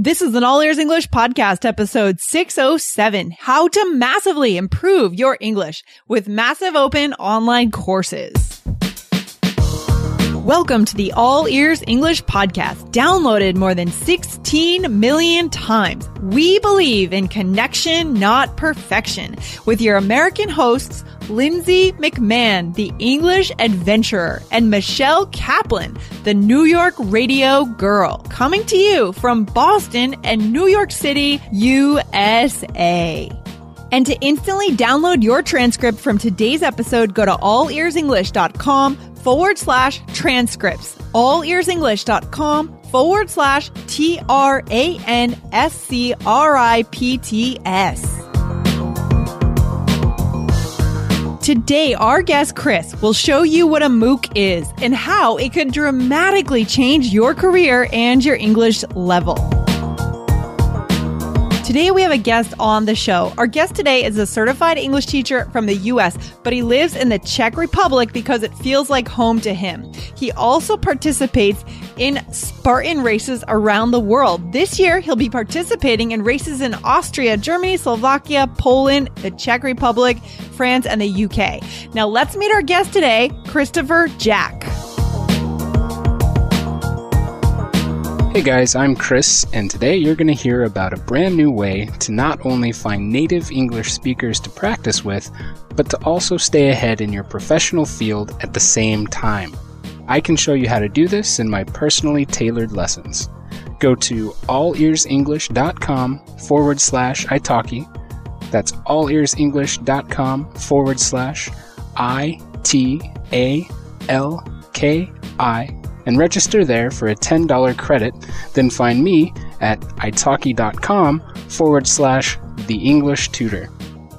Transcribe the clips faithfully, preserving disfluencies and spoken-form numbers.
This is an All Ears English podcast, episode six oh seven, how to massively improve your English with Massive Open Online Courses. Welcome to the All Ears English podcast, downloaded more than sixteen million times. We believe in connection, not perfection, with your American hosts, Lindsay McMahon, the English adventurer, and Michelle Kaplan, the New York radio girl, coming to you from Boston and New York City, U S A. And to instantly download your transcript from today's episode, go to all ears english dot com forward slash transcripts, all ears english dot com forward slash T R A N S C R I P T S. Today, our guest, Chris, will show you what a MOOC is and how it could dramatically change your career and your English level. Today, we have a guest on the show. Our guest today is a certified English teacher from the U S, but he lives in the Czech Republic because it feels like home to him. He also participates in Spartan races around the world. This year, he'll be participating in races in Austria, Germany, Slovakia, Poland, the Czech Republic, France, and the U K. Now let's meet our guest today, Christopher Jack. Hey guys, I'm Chris, and today you're going to hear about a brand new way to not only find native English speakers to practice with, but to also stay ahead in your professional field at the same time. I can show you how to do this in my personally tailored lessons. Go to all ears english dot com forward slash italki. That's all ears english dot com forward slash I T A L K I and register there for a ten dollars credit. Then find me at italki dot com forward slash the English tutor.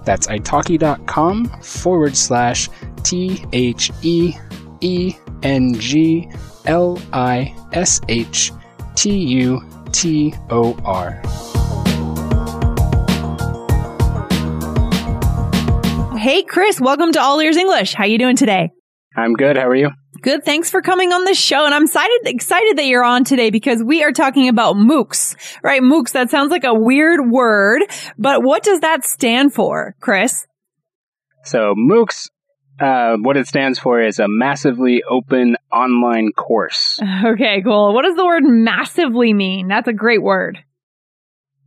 That's italki dot com forward slash T H E E N G L I S H T U T O R. Hey, Chris, welcome to All Ears English. How you doing today? I'm good. How are you? Good. Thanks for coming on the show. And I'm excited, excited that you're on today because we are talking about MOOCs, right? MOOCs, that sounds like a weird word, but what does that stand for, Chris? So MOOCs, Uh, what it stands for is a massively open online course. Okay, cool. What does the word massively mean? That's a great word.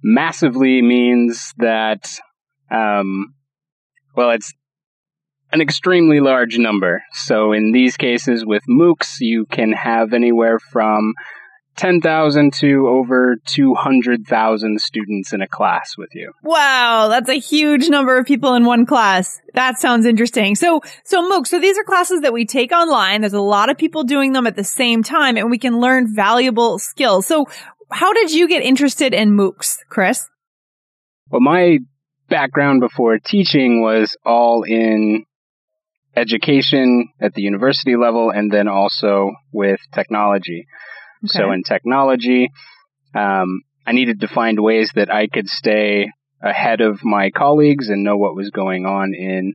Massively means that, um, well, it's an extremely large number. So in these cases with MOOCs, you can have anywhere from ten thousand to over two hundred thousand students in a class with you. Wow, that's a huge number of people in one class. That sounds interesting. So, so MOOCs, so these are classes that we take online. There's a lot of people doing them at the same time, and we can learn valuable skills. So how did you get interested in MOOCs, Chris? Well, my background before teaching was all in education at the university level and then also with technology. Okay. So in technology, um, I needed to find ways that I could stay ahead of my colleagues and know what was going on in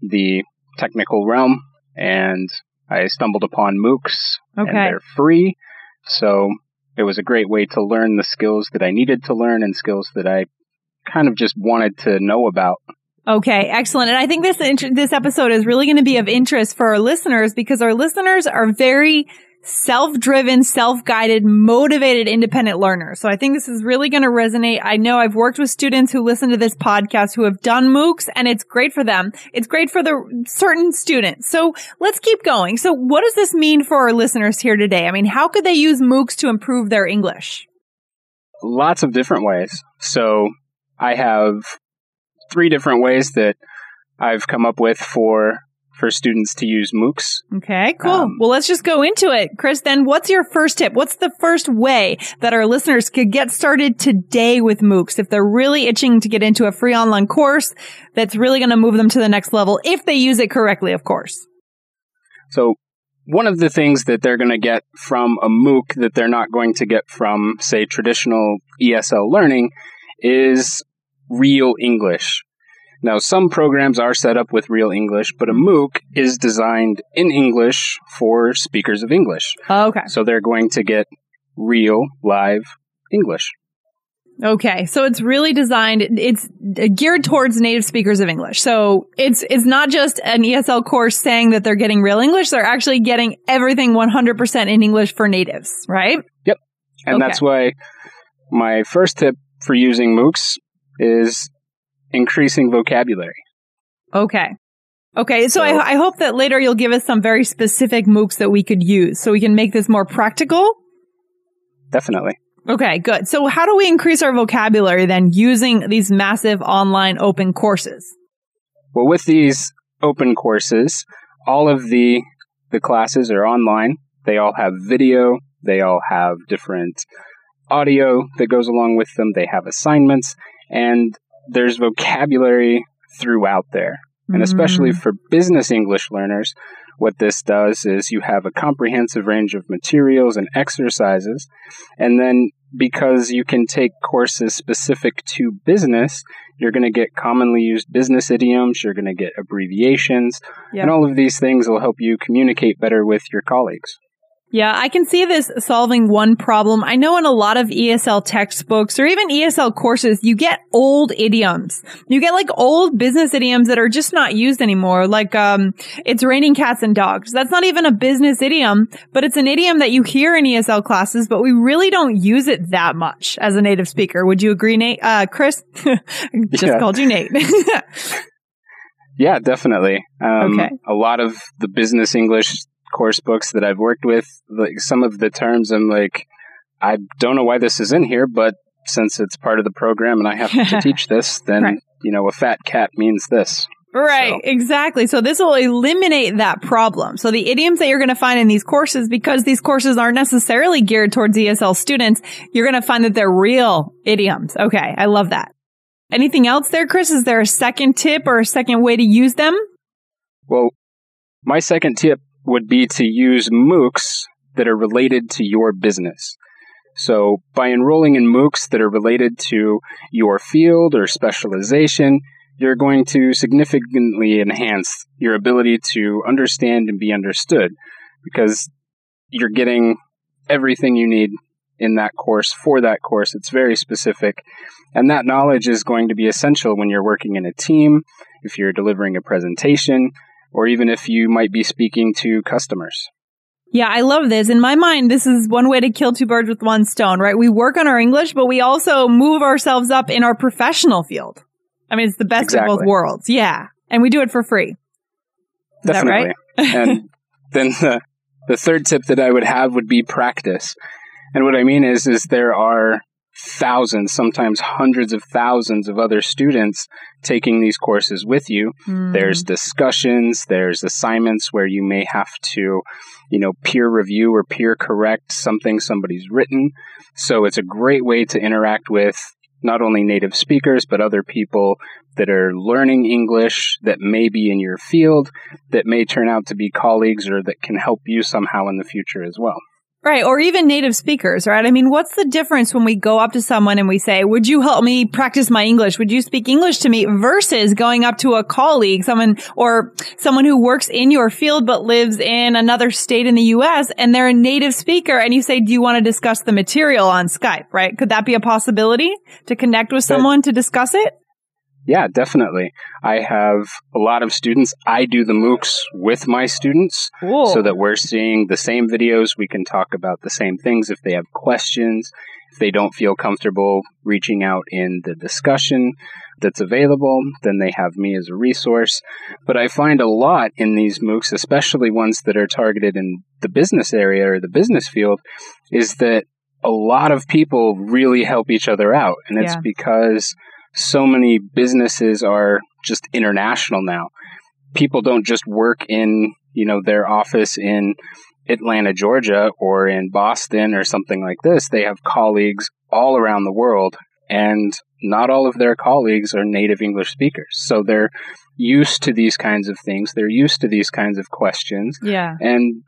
the technical realm. And I stumbled upon MOOCs, okay, and they're free. So it was a great way to learn the skills that I needed to learn and skills that I kind of just wanted to know about. Okay, excellent. And I think this int- this episode is really going to be of interest for our listeners because our listeners are very self-driven, self-guided, motivated, independent learner. So I think this is really going to resonate. I know I've worked with students who listen to this podcast who have done MOOCs, and it's great for them. It's great for the certain students. So let's keep going. So what does this mean for our listeners here today? I mean, how could they use MOOCs to improve their English? Lots of different ways. So I have three different ways that I've come up with for for students to use MOOCs. Okay, cool. Um, well, let's just go into it. Chris, then what's your first tip? What's the first way that our listeners could get started today with MOOCs if they're really itching to get into a free online course that's really going to move them to the next level if they use it correctly, of course? So one of the things that they're going to get from a MOOC that they're not going to get from, say, traditional E S L learning is real English. Now, some programs are set up with real English, but a MOOC is designed in English for speakers of English. Okay. So they're going to get real, live English. Okay. So it's really designed, it's geared towards native speakers of English. So it's, it's not just an E S L course saying that they're getting real English. They're actually getting everything one hundred percent in English for natives, right? Yep. And okay. That's why my first tip for using MOOCs is increasing vocabulary. Okay. Okay. So, so I, I hope that later you'll give us some very specific MOOCs that we could use so we can make this more practical. Definitely. Okay, good. So how do we increase our vocabulary then using these massive online open courses? Well, with these open courses, all of the the classes are online. They all have video. They all have different audio that goes along with them. They have assignments. And there's vocabulary throughout there. Mm-hmm. And especially for business English learners, what this does is you have a comprehensive range of materials and exercises. And then because you can take courses specific to business, you're going to get commonly used business idioms, you're going to get abbreviations, yep. and all of these things will help you communicate better with your colleagues. Yeah, I can see this solving one problem. I know in a lot of E S L textbooks or even E S L courses, you get old idioms. You get like old business idioms that are just not used anymore. Like, um, it's raining cats and dogs. That's not even a business idiom, but it's an idiom that you hear in E S L classes, but we really don't use it that much as a native speaker. Would you agree, Nate? Uh, Chris? just yeah. called you Nate. Yeah, definitely. Um, okay. A lot of the business English course books that I've worked with, like some of the terms I'm like, I don't know why this is in here, but since it's part of the program and I have to teach this, then, right. you know, a fat cat means this. Right, so. Exactly. So this will eliminate that problem. So the idioms that you're going to find in these courses, because these courses aren't necessarily geared towards E S L students, you're going to find that they're real idioms. Okay, I love that. Anything else there, Chris? Is there a second tip or a second way to use them? Well, my second tip would be to use MOOCs that are related to your business. So by enrolling in MOOCs that are related to your field or specialization, you're going to significantly enhance your ability to understand and be understood because you're getting everything you need in that course for that course. It's very specific. And that knowledge is going to be essential when you're working in a team, if you're delivering a presentation, or even if you might be speaking to customers. Yeah, I love this. In my mind, this is one way to kill two birds with one stone, right? We work on our English, but we also move ourselves up in our professional field. I mean, it's the best exactly. of both worlds. Yeah. And we do it for free. Is Definitely. That right? And then the, the third tip that I would have would be practice. And what I mean is, is there are thousands, sometimes hundreds of thousands of other students taking these courses with you. Mm. There's discussions, there's assignments where you may have to, you know, peer review or peer correct something somebody's written. So it's a great way to interact with not only native speakers, but other people that are learning English that may be in your field, that may turn out to be colleagues or that can help you somehow in the future as well. Right. Or even native speakers, right? I mean, what's the difference when we go up to someone and we say, would you help me practice my English? Would you speak English to me? Versus going up to a colleague, someone or someone who works in your field but lives in another state in the U S and they're a native speaker and you say, do you want to discuss the material on Skype, right? Could that be a possibility to connect with someone but, to discuss it? Yeah, definitely. I have a lot of students. I do the MOOCs with my students cool. so that we're seeing the same videos. We can talk about the same things if they have questions, if they don't feel comfortable reaching out in the discussion that's available, then they have me as a resource. But I find a lot in these MOOCs, especially ones that are targeted in the business area or the business field, is that a lot of people really help each other out. And it's yeah. because so many businesses are just international now. People don't just work in, you know, their office in Atlanta, Georgia, or in Boston or something like this. They have colleagues all around the world, and not all of their colleagues are native English speakers. So they're used to these kinds of things. They're used to these kinds of questions. Yeah. And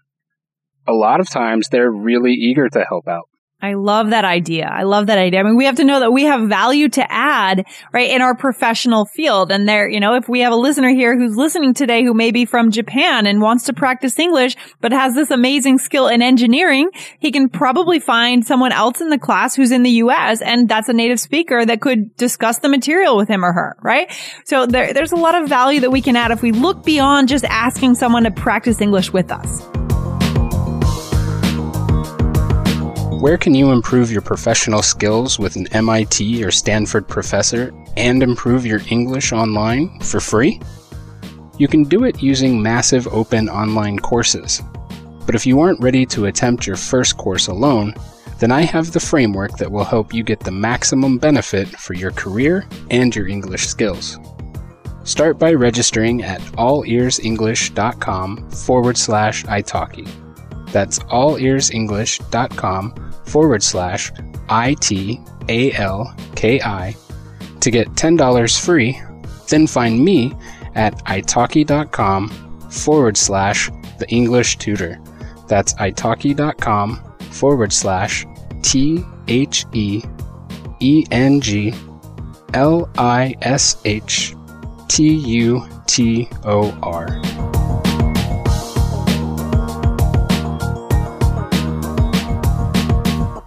a lot of times they're really eager to help out. I love that idea. I love that idea. I mean, we have to know that we have value to add, right, in our professional field. And there, you know, if we have a listener here who's listening today who may be from Japan and wants to practice English, but has this amazing skill in engineering, he can probably find someone else in the class who's in the U S and that's a native speaker that could discuss the material with him or her, right? So there, there's a lot of value that we can add if we look beyond just asking someone to practice English with us. Where can you improve your professional skills with an M I T or Stanford professor and improve your English online for free? You can do it using Massive Open Online Courses. But if you aren't ready to attempt your first course alone, then I have the framework that will help you get the maximum benefit for your career and your English skills. Start by registering at allearsenglish.com forward slash italki. That's allearsenglish.com forward slash I T A L K I to get ten dollars free, then find me at italki.com forward slash the English tutor. That's italki.com forward slash T H E E N G L I S H T U T O R.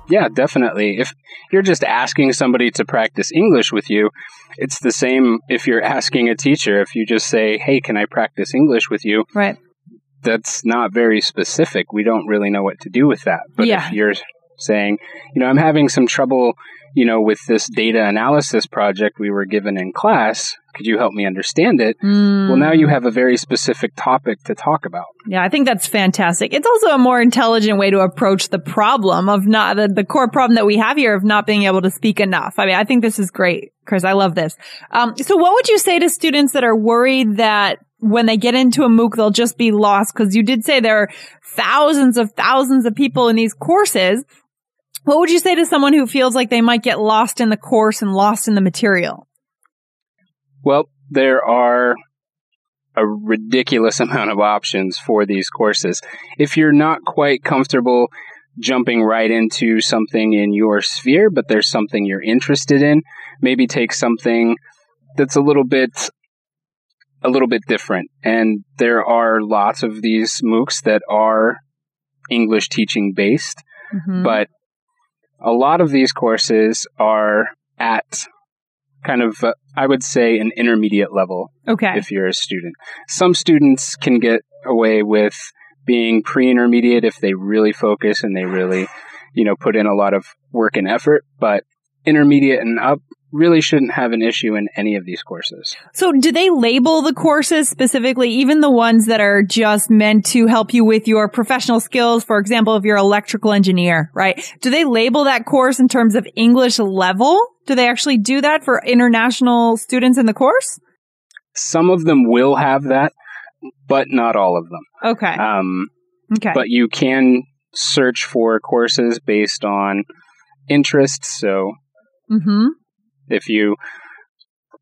Yeah, definitely. If you're just asking somebody to practice English with you, it's the same if you're asking a teacher. If you just say, hey, can I practice English with you? Right. That's not very specific. We don't really know what to do with that. But yeah. If you're saying, you know, I'm having some trouble, you know, with this data analysis project we were given in class, could you help me understand it? Mm. Well, now you have a very specific topic to talk about. Yeah, I think that's fantastic. It's also a more intelligent way to approach the problem of not the, the core problem that we have here of not being able to speak enough. I mean, I think this is great, Chris. I love this. Um, so what would you say to students that are worried that when they get into a MOOC, they'll just be lost? Because you did say there are thousands of thousands of people in these courses. What would you say to someone who feels like they might get lost in the course and lost in the material? Well, there are a ridiculous amount of options for these courses. If you're not quite comfortable jumping right into something in your sphere, but there's something you're interested in, maybe take something that's a little bit a little bit different. And there are lots of these MOOCs that are English teaching based, mm-hmm. but a lot of these courses are at kind of, uh, I would say, an intermediate level. Okay. If you're a student. Some students can get away with being pre-intermediate if they really focus and they really, you know, put in a lot of work and effort. But intermediate and up really shouldn't have an issue in any of these courses. So do they label the courses specifically, even the ones that are just meant to help you with your professional skills? For example, if you're an electrical engineer, right? Do they label that course in terms of English level? Do they actually do that for international students in the course? Some of them will have that, but not all of them. Okay. Um, okay. But you can search for courses based on interests. So mm-hmm. if you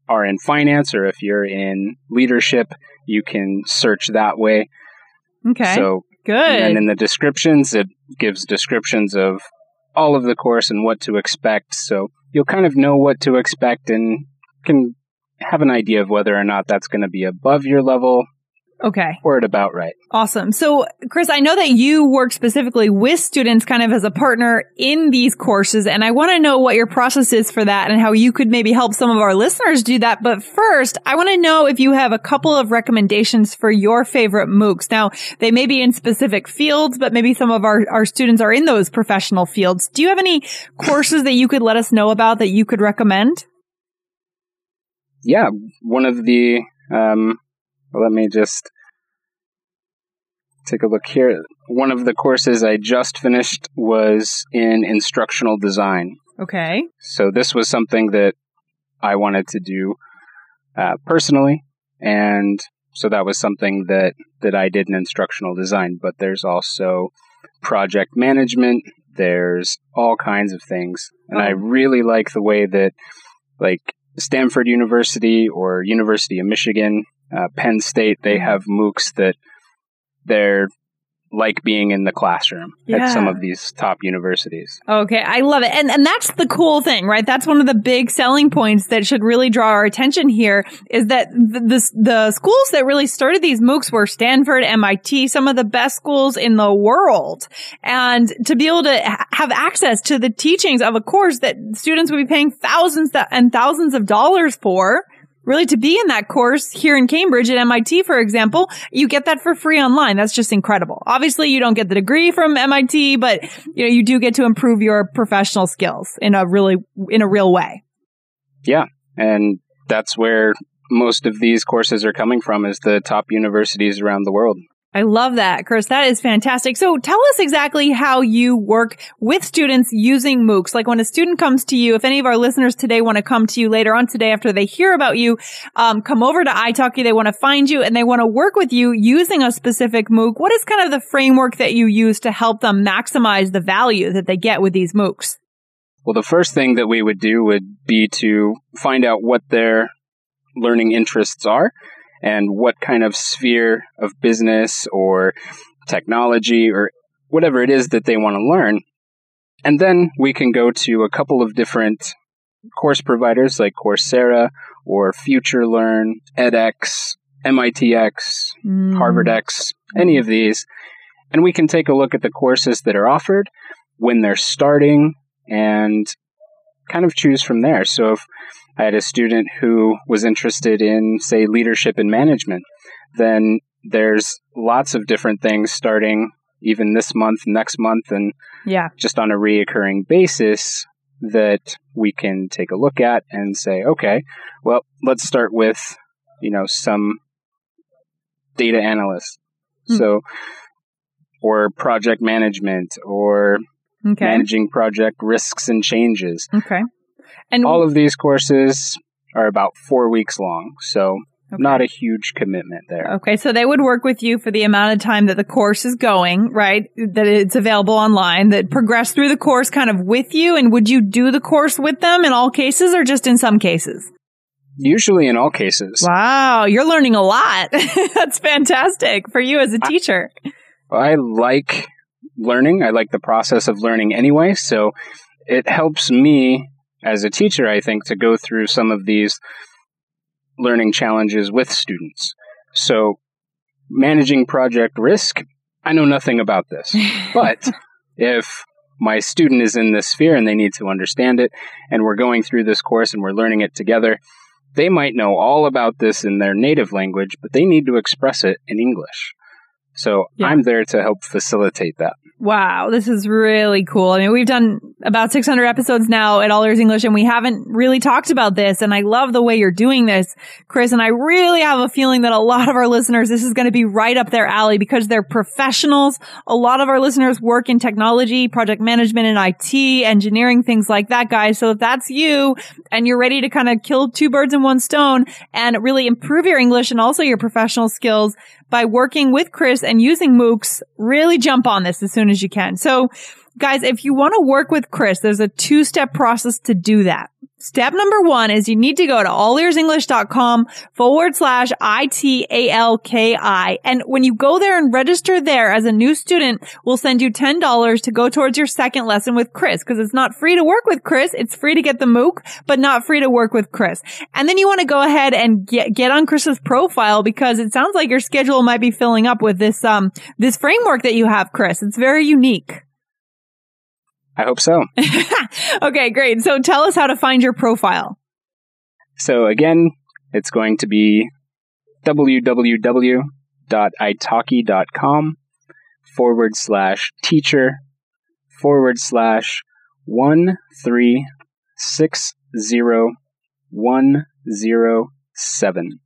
are in finance or if you're in leadership, you can search that way. Okay. So good. And in the descriptions, it gives descriptions of all of the course and what to expect. So you'll kind of know what to expect and can have an idea of whether or not that's going to be above your level. Okay. Or at about right. Awesome. So, Chris, I know that you work specifically with students kind of as a partner in these courses, and I want to know what your process is for that and how you could maybe help some of our listeners do that. But first, I want to know if you have a couple of recommendations for your favorite MOOCs. Now, they may be in specific fields, but maybe some of our, our students are in those professional fields. Do you have any courses that you could let us know about that you could recommend? Yeah. One of the... Um Let me just take a look here. One of the courses I just finished was in instructional design. Okay. So this was something that I wanted to do uh, personally. And so that was something that, that I did in instructional design. But there's also project management. There's all kinds of things. And oh. I really like the way that, like, Stanford University or University of Michigan, Uh, Penn State, they have MOOCs that they're like being in the classroom yeah. at some of these top universities. Okay, I love it. And and that's the cool thing, right? That's one of the big selling points that should really draw our attention here is that the, the, the schools that really started these MOOCs were Stanford, M I T, some of the best schools in the world. And to be able to ha- have access to the teachings of a course that students would be paying thousands th- and thousands of dollars for, really, to be in that course here in Cambridge at M I T, for example, you get that for free online. That's just incredible. Obviously, you don't get the degree from M I T, but you know, you do get to improve your professional skills in a really, in a real way. Yeah. And that's where most of these courses are coming from, is the top universities around the world. I love that, Chris. That is fantastic. So tell us exactly how you work with students using MOOCs. Like when a student comes to you, if any of our listeners today want to come to you later on today after they hear about you, um, come over to italki, they want to find you and they want to work with you using a specific MOOC. What is kind of the framework that you use to help them maximize the value that they get with these MOOCs? Well, the first thing that we would do would be to find out what their learning interests are, and what kind of sphere of business or technology or whatever it is that they want to learn. And then we can go to a couple of different course providers like Coursera or FutureLearn, edX, M I T x, mm. HarvardX, any of these. And we can take a look at the courses that are offered, when they're starting, and kind of choose from there. So if I had a student who was interested in, say, leadership and management, then there's lots of different things starting even this month, next month, and yeah. just on a reoccurring basis that we can take a look at and say, okay, well, let's start with, you know, some data analysts, mm. so, or project management, or okay. managing project risks and changes. Okay. And all of these courses are about four weeks long, so okay. not a huge commitment there. Okay, so they would work with you for the amount of time that the course is going, right? That it's available online, that progress through the course kind of with you, and would you do the course with them in all cases or just in some cases? Usually in all cases. Wow, you're learning a lot. That's fantastic for you as a teacher. I, I like learning. I like the process of learning anyway, so it helps me as a teacher, I think, to go through some of these learning challenges with students. So managing project risk, I know nothing about this. But if my student is in this sphere and they need to understand it, and we're going through this course and we're learning it together, they might know all about this in their native language, but they need to express it in English. So yeah. I'm there to help facilitate that. Wow, this is really cool. I mean, we've done about six hundred episodes now at All Ears English, and we haven't really talked about this. And I love the way you're doing this, Chris. And I really have a feeling that a lot of our listeners, this is going to be right up their alley because they're professionals. A lot of our listeners work in technology, project management, and I T, engineering, things like that, guys. So if that's you and you're ready to kind of kill two birds in one stone and really improve your English and also your professional skills by working with Chris and using MOOCs, really jump on this as soon as you can. So, guys, if you want to work with Chris, there's a two-step process to do that. Step number one is you need to go to all ears english dot com forward slash I T A L K I. And when you go there and register there as a new student, we'll send you ten dollars to go towards your second lesson with Chris, because it's not free to work with Chris. It's free to get the MOOC, but not free to work with Chris. And then you want to go ahead and get, get on Chris's profile, because it sounds like your schedule might be filling up with this, um, this framework that you have, Chris. It's very unique. I hope so. Okay, great. So tell us how to find your profile. So again, it's going to be www.italki.com forward slash teacher forward slash one three six zero one zero seven.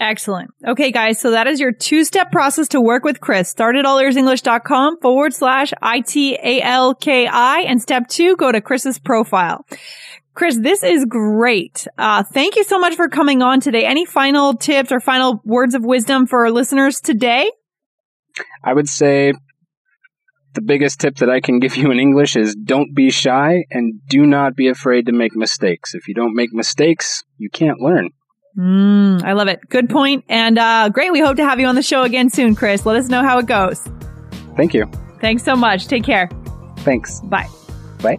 Excellent. Okay, guys. So that is your two-step process to work with Chris. Start at all ears english dot com forward slash I T A L K I. And step two, go to Chris's profile. Chris, this is great. Uh, thank you so much for coming on today. Any final tips or final words of wisdom for our listeners today? I would say the biggest tip that I can give you in English is don't be shy and do not be afraid to make mistakes. If you don't make mistakes, you can't learn. Mm, I love it. Good point. And uh, great. We hope to have you on the show again soon, Chris. Let us know how it goes. Thank you. Thanks so much. Take care. Thanks. Bye. Bye.